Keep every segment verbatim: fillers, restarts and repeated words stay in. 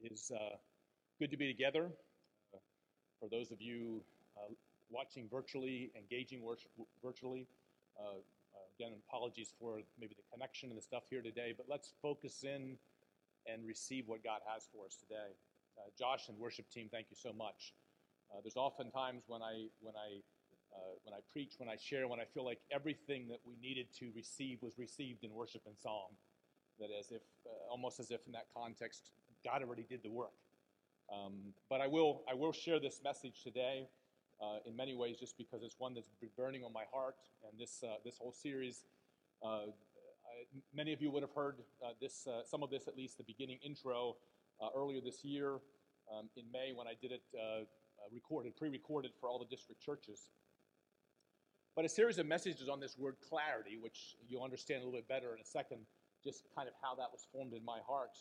It is uh, good to be together. Uh, for those of you uh, watching virtually, engaging worship virtually, uh, again, apologies for maybe the connection and the stuff here today, but let's focus in and receive what God has for us today. Uh, Josh and worship team, thank you so much. Uh, there's often times when I when I uh, when I preach, when I share, when I feel like everything that we needed to receive was received in worship and song. That as if, uh, almost as if in that context, God already did the work. Um, but I will I will share this message today. Uh, in many ways, just because it's one that's been burning on my heart, and this uh, this whole series, uh, I, many of you would have heard uh, this uh, some of this at least the beginning intro uh, earlier this year um, in May when I did it uh, recorded pre-recorded for all the district churches. But a series of messages on this word clarity, which you'll understand a little bit better in a second, just kind of how that was formed in my heart,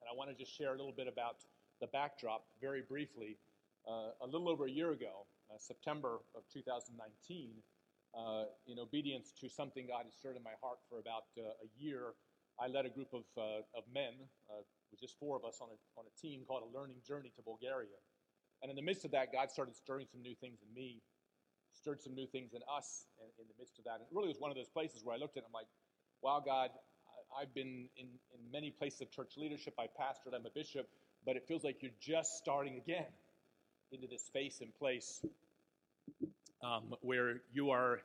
and I want to just share a little bit about the backdrop very briefly. Uh, a little over a year ago, uh, September of two thousand nineteen, uh, in obedience to something God had stirred in my heart for about uh, a year, I led a group of uh, of men, uh, it was just four of us on a on a team called A Learning Journey to Bulgaria. And in the midst of that, God started stirring some new things in me, stirred some new things in us in, in the midst of that. And it really was one of those places where I looked at it and I'm like, wow, God, I, I've been in, in many places of church leadership. I pastored, I'm a bishop, but it feels like you're just starting again into this space and place um, where you are,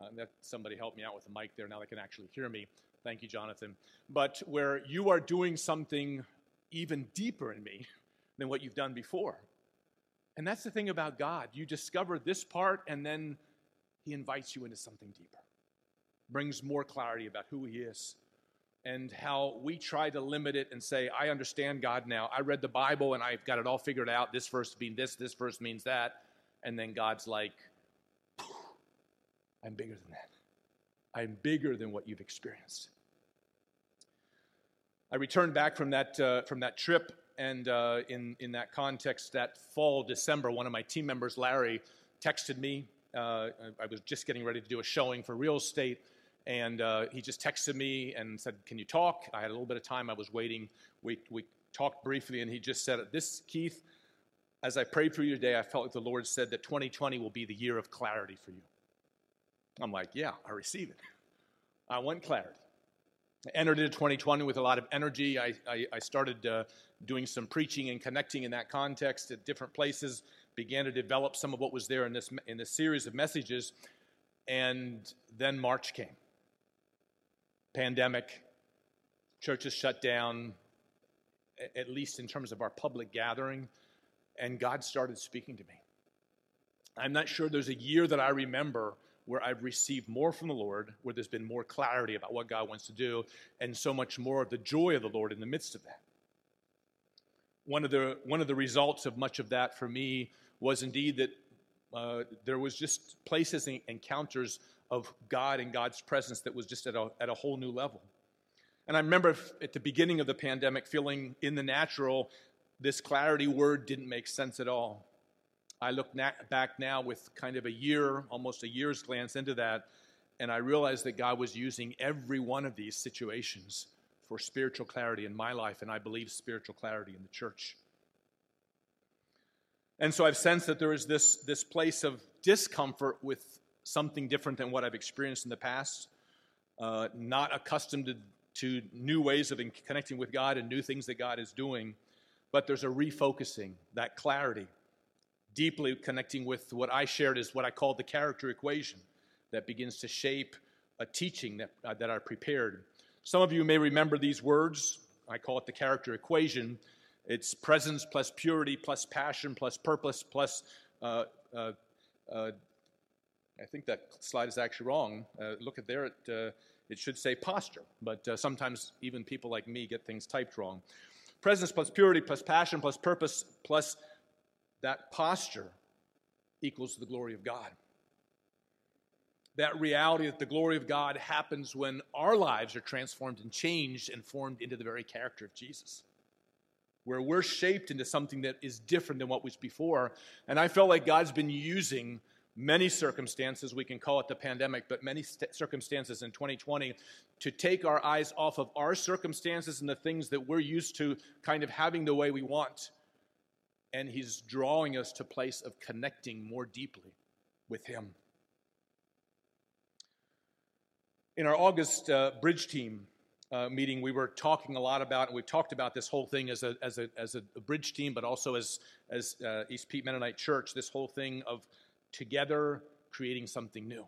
uh, that somebody helped me out with the mic there, now they can actually hear me, thank you, Jonathan, but where you are doing something even deeper in me than what you've done before. And that's the thing about God, you discover this part and then he invites you into something deeper, brings more clarity about who he is. And how we try to limit it and say, I understand God now. I read the Bible and I've got it all figured out. This verse means this, this verse means that. And then God's like, I'm bigger than that. I'm bigger than what you've experienced. I returned back from that uh, from that trip, and uh, in, in that context, that fall, December, one of my team members, Larry, texted me. Uh, I was just getting ready to do a showing for real estate. And uh, he just texted me and said, can you talk? I had a little bit of time. I was waiting. We we talked briefly, and he just said, this, Keith, as I prayed for you today, I felt like the Lord said that twenty twenty will be the year of clarity for you. I'm like, yeah, I receive it. I want clarity. I entered into twenty twenty with a lot of energy. I, I, I started uh, doing some preaching and connecting in that context at different places, began to develop some of what was there in this in this series of messages, and then March came. Pandemic, churches shut down, at least in terms of our public gathering, and God started speaking to me. I'm not sure there's a year that I remember where I've received more from the Lord, where there's been more clarity about what God wants to do, and so much more of the joy of the Lord in the midst of that. One of the, one of the results of much of that for me was indeed that uh, there was just places and encounters of God and God's presence that was just at a, at a whole new level. And I remember at the beginning of the pandemic feeling in the natural, this clarity word didn't make sense at all. I look na- back now with kind of a year, almost a year's glance into that, and I realized that God was using every one of these situations for spiritual clarity in my life, and I believe spiritual clarity in the church. And so I've sensed that there is this, this place of discomfort with something different than what I've experienced in the past, uh, not accustomed to, to new ways of in- connecting with God and new things that God is doing, but there's a refocusing, that clarity, deeply connecting with what I shared is what I call the character equation that begins to shape a teaching that, uh, that I prepared. Some of you may remember these words. I call it the character equation. It's presence plus purity plus passion plus purpose plus uh, uh, uh I think that slide is actually wrong. Uh, look at there, it, uh, it should say posture, but uh, sometimes even people like me get things typed wrong. Presence plus purity plus passion plus purpose plus that posture equals the glory of God. That reality that the glory of God happens when our lives are transformed and changed and formed into the very character of Jesus, where we're shaped into something that is different than what was before. And I felt like God's been using many circumstances, we can call it the pandemic, but many st- circumstances in twenty twenty, to take our eyes off of our circumstances and the things that we're used to kind of having the way we want. And he's drawing us to a place of connecting more deeply with him. In our August uh, bridge team uh, meeting, we were talking a lot about, and we've talked about this whole thing as a as a as a bridge team, but also as as uh, East Pete Mennonite Church. This whole thing of together creating something new.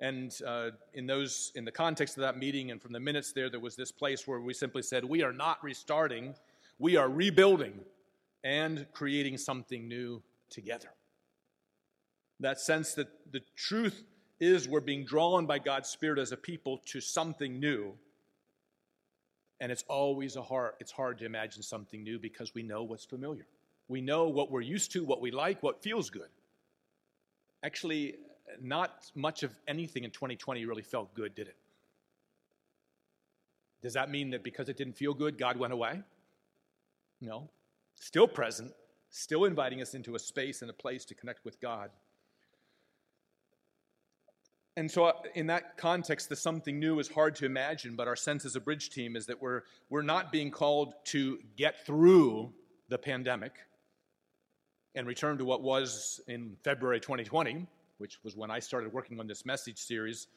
And uh, in those in the context of that meeting, and from the minutes there, there was this place where we simply said, "We are not restarting; we are rebuilding and creating something new together." That sense that the truth is we're being drawn by God's Spirit as a people to something new. And it's always a hard, it's hard to imagine something new because we know what's familiar. We know what we're used to, what we like, what feels good. Actually, not much of anything in twenty twenty really felt good, did it? Does that mean that because it didn't feel good, God went away? No. Still present, still inviting us into a space and a place to connect with God. And so in that context, the something new is hard to imagine, but our sense as a bridge team is that we're we're not being called to get through the pandemic and return to what was in February twenty twenty, which was when I started working on this message series,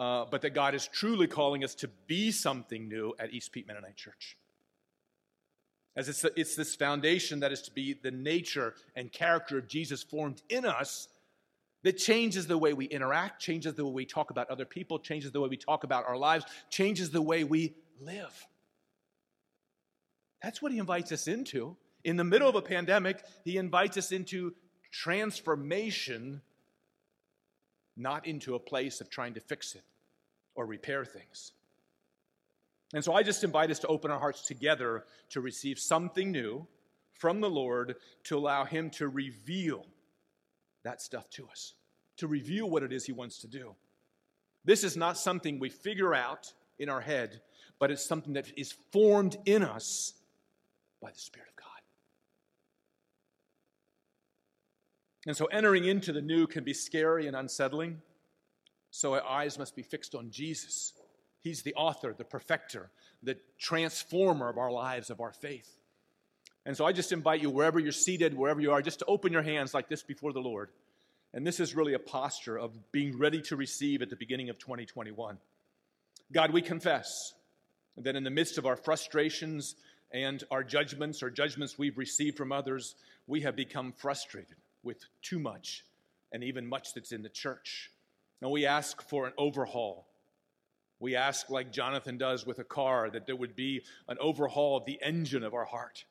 uh, but that God is truly calling us to be something new at East Pete Mennonite Church. As it's, it's this foundation that is to be the nature and character of Jesus formed in us, that changes the way we interact, changes the way we talk about other people, changes the way we talk about our lives, changes the way we live. That's what he invites us into. In the middle of a pandemic, he invites us into transformation, not into a place of trying to fix it or repair things. And so I just invite us to open our hearts together to receive something new from the Lord, to allow him to reveal that stuff to us, to reveal what it is he wants to do. This is not something we figure out in our head, but it's something that is formed in us by the Spirit of God. And so entering into the new can be scary and unsettling, so our eyes must be fixed on Jesus. He's the author, the perfecter, the transformer of our lives, of our faith. And so I just invite you, wherever you're seated, wherever you are, just to open your hands like this before the Lord. And this is really a posture of being ready to receive at the beginning of twenty twenty-one. God, we confess that in the midst of our frustrations and our judgments or judgments we've received from others, we have become frustrated with too much and even much that's in the church. And we ask for an overhaul. We ask, like Jonathan does with a car, that there would be an overhaul of the engine of our heart,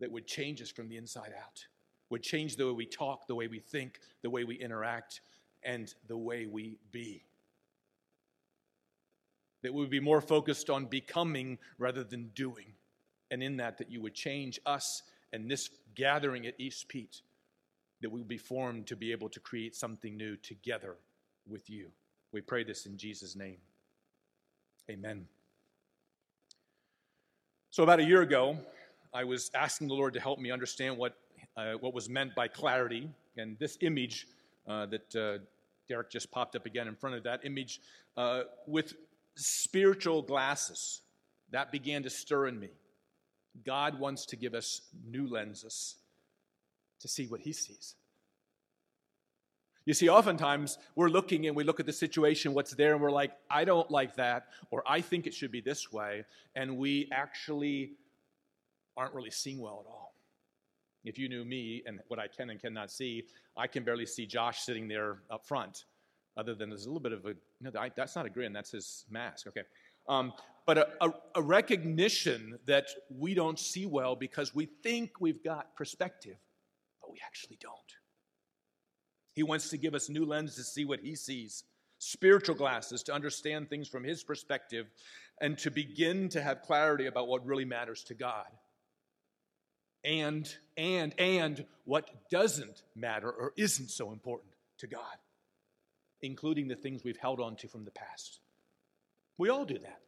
that would change us from the inside out, would change the way we talk, the way we think, the way we interact, and the way we be. That we would be more focused on becoming rather than doing, and in that, that you would change us and this gathering at East Pete, that we would be formed to be able to create something new together with you. We pray this in Jesus' name. Amen. So about a year ago, I was asking the Lord to help me understand what uh, what was meant by clarity. And this image uh, that uh, Derek just popped up again in front of that image, uh, with spiritual glasses, that began to stir in me. God wants to give us new lenses to see what he sees. You see, oftentimes we're looking and we look at the situation, what's there, and we're like, I don't like that, or I think it should be this way. And we actually aren't really seeing well at all. If you knew me and what I can and cannot see, I can barely see Josh sitting there up front, other than there's a little bit of a, no, that's not a grin, that's his mask, okay. Um, but a, a, a recognition that we don't see well because we think we've got perspective, but we actually don't. He wants to give us new lenses to see what he sees, spiritual glasses to understand things from his perspective, and to begin to have clarity about what really matters to God. And, and, and what doesn't matter or isn't so important to God, including the things we've held on to from the past. We all do that.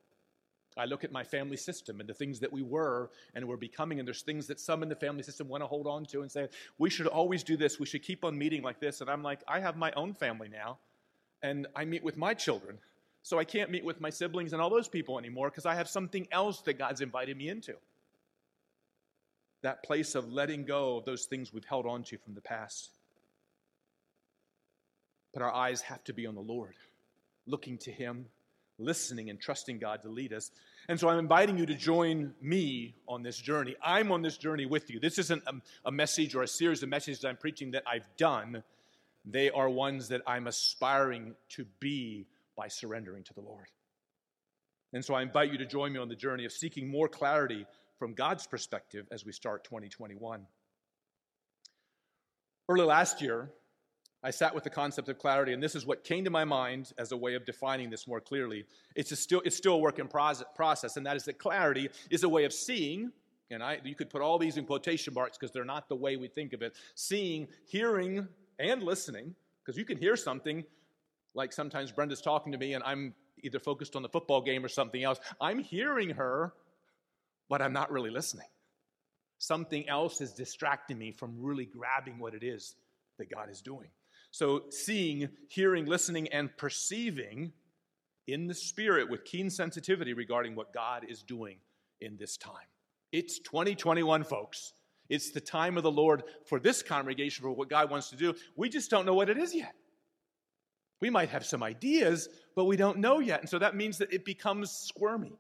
I look at my family system and the things that we were and we're becoming, and there's things that some in the family system want to hold on to and say, we should always do this, we should keep on meeting like this. And I'm like, I have my own family now, and I meet with my children, so I can't meet with my siblings and all those people anymore because I have something else that God's invited me into. That place of letting go of those things we've held on to from the past. But our eyes have to be on the Lord, looking to Him, listening and trusting God to lead us. And so I'm inviting you to join me on this journey. I'm on this journey with you. This isn't a, a message or a series of messages I'm preaching that I've done. They are ones that I'm aspiring to be by surrendering to the Lord. And so I invite you to join me on the journey of seeking more clarity from God's perspective as we start twenty twenty-one. Early last year, I sat with the concept of clarity, and this is what came to my mind as a way of defining this more clearly. It's a still it's still a work in process, and that is that clarity is a way of seeing, and I you could put all these in quotation marks because they're not the way we think of it, seeing, hearing, and listening, because you can hear something, like sometimes Brenda's talking to me, and I'm either focused on the football game or something else. I'm hearing her, but I'm not really listening. Something else is distracting me from really grabbing what it is that God is doing. So seeing, hearing, listening, and perceiving in the Spirit with keen sensitivity regarding what God is doing in this time. It's twenty twenty-one, folks. It's the time of the Lord for this congregation, for what God wants to do. We just don't know what it is yet. We might have some ideas, but we don't know yet. And so that means that it becomes squirmy.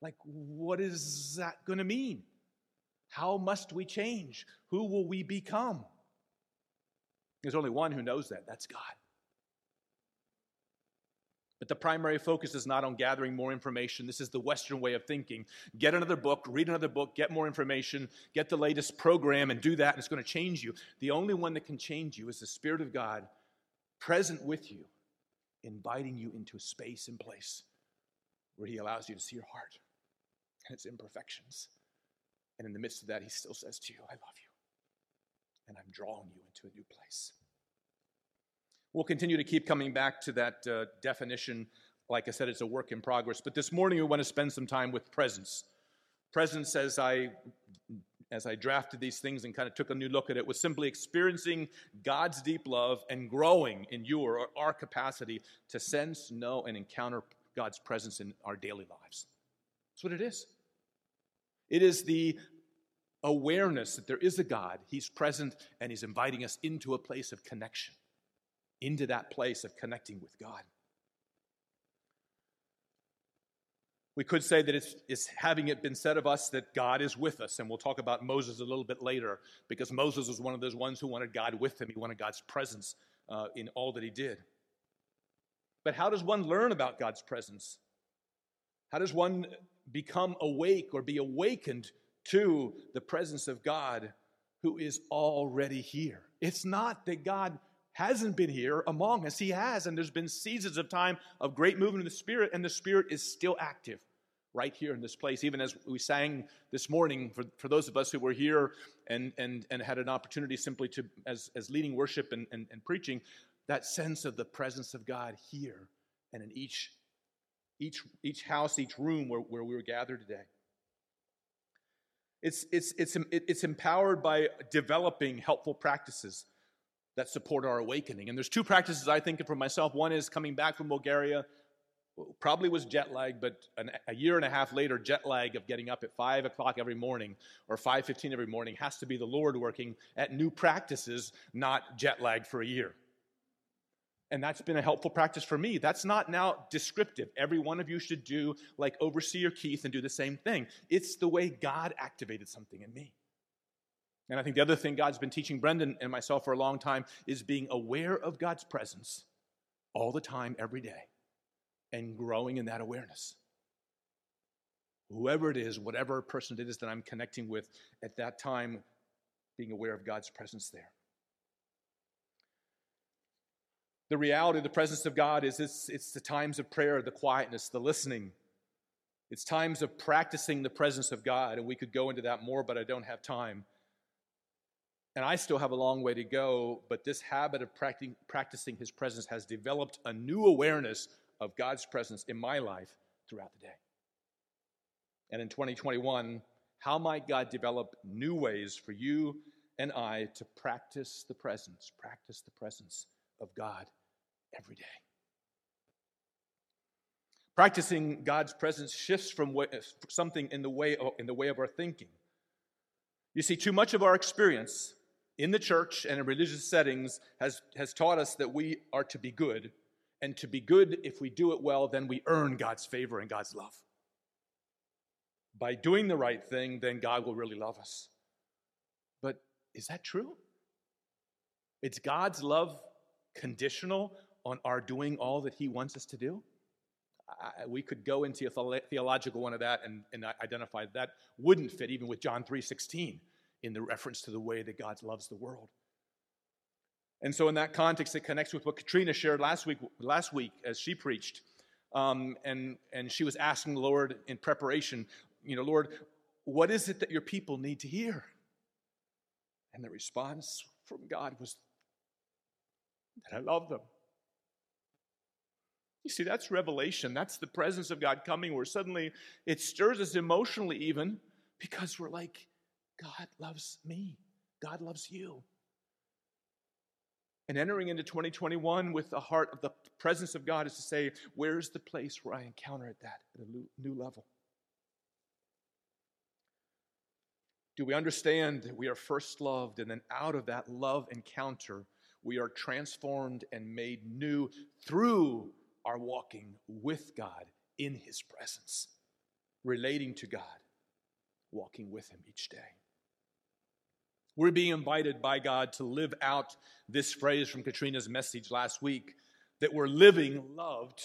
Like, what is that going to mean? How must we change? Who will we become? There's only one who knows that. That's God. But the primary focus is not on gathering more information. This is the Western way of thinking. Get another book, read another book, get more information, get the latest program and do that, and it's going to change you. The only one that can change you is the Spirit of God present with you, inviting you into a space and place where He allows you to see your heart and its imperfections. And in the midst of that, He still says to you, I love you. And I'm drawing you into a new place. We'll continue to keep coming back to that uh, definition. Like I said, it's a work in progress. But this morning, we want to spend some time with presence. Presence, as I, as I drafted these things and kind of took a new look at it, was simply experiencing God's deep love and growing in your or our capacity to sense, know, and encounter God's presence in our daily lives. That's what it is. It is the awareness that there is a God, He's present, and He's inviting us into a place of connection, into that place of connecting with God. We could say that it's, it's having it been said of us that God is with us, and we'll talk about Moses a little bit later, because Moses was one of those ones who wanted God with him. He wanted God's presence uh, in all that he did. But how does one learn about God's presence? How does one become awake or be awakened to the presence of God who is already here? It's not that God hasn't been here among us. He has, and there's been seasons of time of great movement in the Spirit, and the Spirit is still active right here in this place. Even as we sang this morning, for, for those of us who were here and, and, and had an opportunity simply to, as, as leading worship and, and, and preaching, that sense of the presence of God here and in each, each, each house, each room where, where we were gathered today. It's, it's, it's, it's empowered by developing helpful practices that support our awakening. And there's two practices I think of for myself. One is coming back from Bulgaria, probably was jet lag, but an, a year and a half later, jet lag of getting up at five o'clock every morning or five fifteen every morning has to be the Lord working at new practices, not jet lag for a year. And that's been a helpful practice for me. That's not now descriptive. Every one of you should do like Overseer Keith and do the same thing. It's the way God activated something in me. And I think the other thing God's been teaching Brendan and myself for a long time is being aware of God's presence all the time, every day, and growing in that awareness. Whoever it is, whatever person it is that I'm connecting with at that time, being aware of God's presence there. The reality of the presence of God is it's, it's the times of prayer, the quietness, the listening. It's times of practicing the presence of God, and we could go into that more, but I don't have time. And I still have a long way to go, but this habit of practicing, practicing His presence has developed a new awareness of God's presence in my life throughout the day. And in twenty twenty-one, how might God develop new ways for you and I to practice the presence, practice the presence of God every day? Practicing God's presence shifts from something in the way of, in the way of our thinking. You see, too much of our experience in the church and in religious settings has, has taught us that we are to be good, and to be good, if we do it well, then we earn God's favor and God's love. By doing the right thing, then God will really love us. But is that true? Is God's love conditional on our doing all that he wants us to do? I, we could go into a the- theological one of that and, and identify that wouldn't fit even with John three sixteen in the reference to the way that God loves the world. And so in that context, it connects with what Katrina shared last week last week as she preached. Um, and, and she was asking the Lord in preparation, you know, Lord, what is it that your people need to hear? And the response from God was that I love them. You see, that's revelation. That's the presence of God coming, where suddenly it stirs us emotionally even, because we're like, God loves me. God loves you. And entering into twenty twenty-one with the heart of the presence of God is to say, where's the place where I encounter that at a new level? Do we understand that we are first loved, and then out of that love encounter, we are transformed and made new through our walking with God in his presence, relating to God, walking with him each day? We're being invited by God to live out this phrase from Katrina's message last week, that we're living loved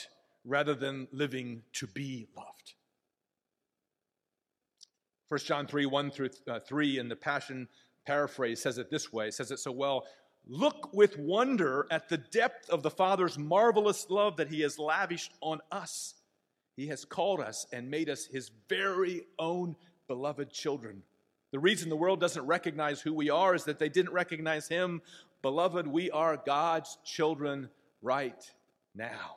rather than living to be loved. First John three, one through three in the Passion Paraphrase says it this way, says it so well, look with wonder at the depth of the Father's marvelous love that he has lavished on us. He has called us and made us his very own beloved children. The reason the world doesn't recognize who we are is that they didn't recognize him. Beloved, we are God's children right now.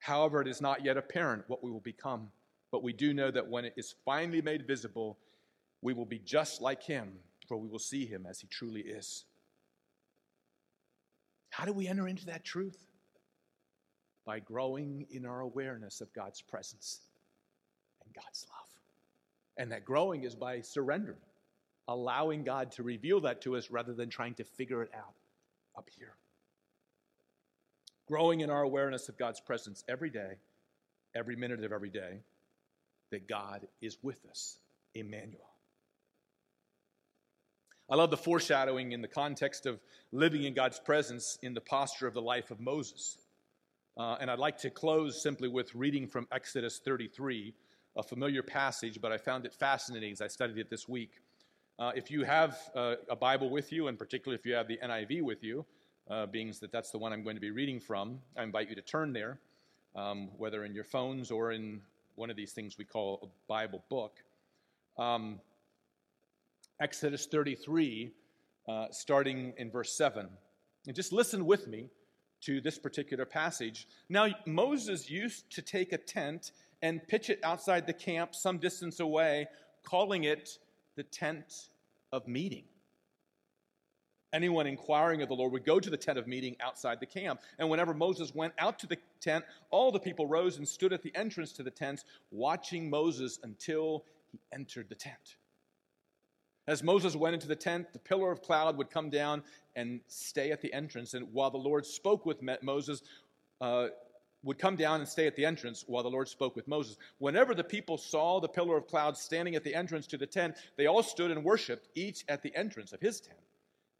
However, it is not yet apparent what we will become, but we do know that when it is finally made visible, we will be just like him, for we will see him as he truly is. How do we enter into that truth? By growing in our awareness of God's presence and God's love. And that growing is by surrender, allowing God to reveal that to us rather than trying to figure it out up here. Growing in our awareness of God's presence every day, every minute of every day, that God is with us, Emmanuel. I love the foreshadowing in the context of living in God's presence in the posture of the life of Moses. Uh, and I'd like to close simply with reading from Exodus thirty-three, a familiar passage, but I found it fascinating as I studied it this week. Uh, if you have uh, a Bible with you, and particularly if you have the N I V with you, uh, being that that's the one I'm going to be reading from, I invite you to turn there, um, whether in your phones or in one of these things we call a Bible book. Um, Exodus thirty-three, uh, starting in verse seven. And just listen with me to this particular passage. Now, Moses used to take a tent and pitch it outside the camp some distance away, calling it the tent of meeting. Anyone inquiring of the Lord would go to the tent of meeting outside the camp. And whenever Moses went out to the tent, all the people rose and stood at the entrance to the tents, watching Moses until he entered the tent. As Moses went into the tent, the pillar of cloud would come down and stay at the entrance. And while the Lord spoke with Moses, uh, would come down and stay at the entrance while the Lord spoke with Moses. Whenever the people saw the pillar of cloud standing at the entrance to the tent, they all stood and worshiped, each at the entrance of his tent.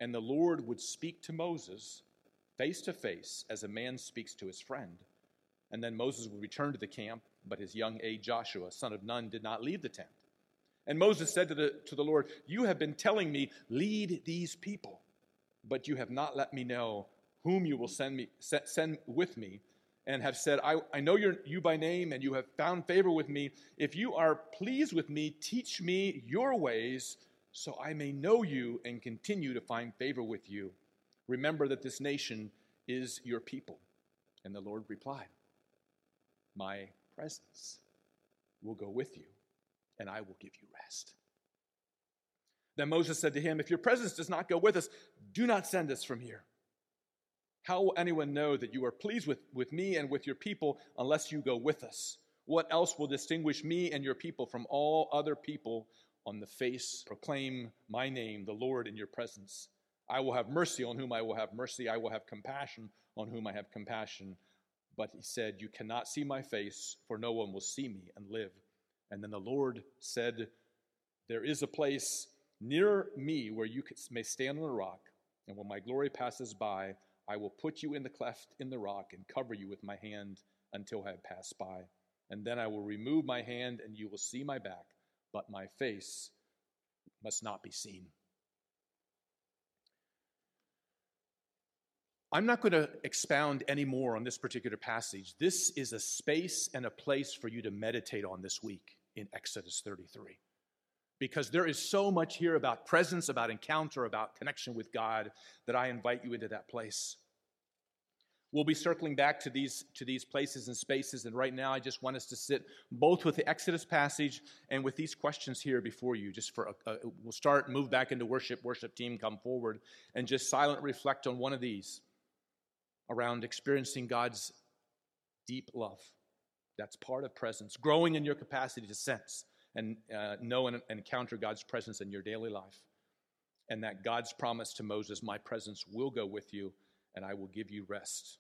And the Lord would speak to Moses face to face as a man speaks to his friend. And then Moses would return to the camp, but his young aide Joshua, son of Nun, did not leave the tent. And Moses said to the, to the Lord, you have been telling me, lead these people, but you have not let me know whom you will send me send with me, and have said, I, I know your, you by name, and you have found favor with me. If you are pleased with me, teach me your ways, so I may know you and continue to find favor with you. Remember that this nation is your people. And the Lord replied, my presence will go with you and I will give you rest. Then Moses said to him, if your presence does not go with us, do not send us from here. How will anyone know that you are pleased with, with me and with your people unless you go with us? What else will distinguish me and your people from all other people on the face? Proclaim my name, the Lord, in your presence. I will have mercy on whom I will have mercy. I will have compassion on whom I have compassion. But he said, you cannot see my face, for no one will see me and live. And then the Lord said, there is a place near me where you may stand on a rock, and when my glory passes by, I will put you in the cleft in the rock and cover you with my hand until I have passed by. And then I will remove my hand, and you will see my back, but my face must not be seen. I'm not going to expound any more on this particular passage. This is a space and a place for you to meditate on this week in Exodus thirty-three. Because there is so much here about presence, about encounter, about connection with God, that I invite you into that place. We'll be circling back to these, to these places and spaces, and right now I just want us to sit both with the Exodus passage and with these questions here before you. Just for a, a, we'll start, move back into worship, worship team, come forward, and just silent reflect on one of these around experiencing God's deep love. That's part of presence, growing in your capacity to sense and uh, know and encounter God's presence in your daily life. And that God's promise to Moses, my presence will go with you and I will give you rest.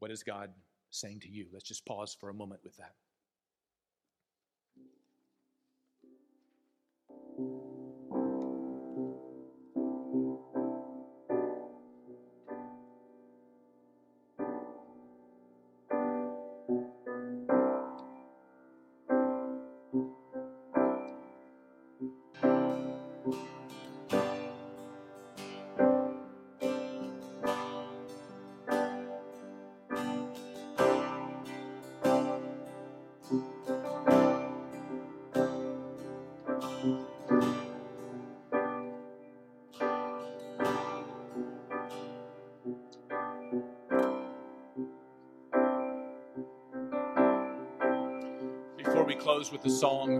What is God saying to you? Let's just pause for a moment with that. We close with a song.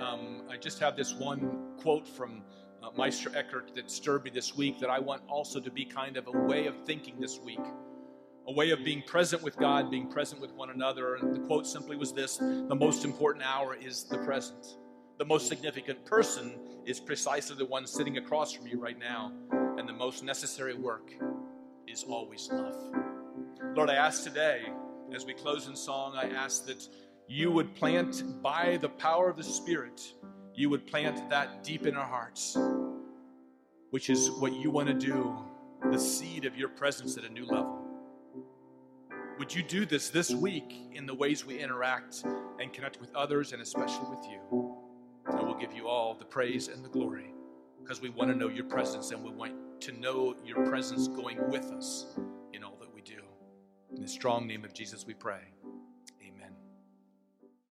Um, I just have this one quote from uh, Meister Eckhart that stirred me this week that I want also to be kind of a way of thinking this week, a way of being present with God, being present with one another. And the quote simply was this: the most important hour is the present. The most significant person is precisely the one sitting across from you right now. And the most necessary work is always love. Lord, I ask today, as we close in song, I ask that you would plant, by the power of the Spirit, you would plant that deep in our hearts, which is what you want to do, the seed of your presence at a new level. Would you do this this week in the ways we interact and connect with others, and especially with you? And we'll give you all the praise and the glory, because we want to know your presence, and we want to know your presence going with us in all that we do. In the strong name of Jesus we pray.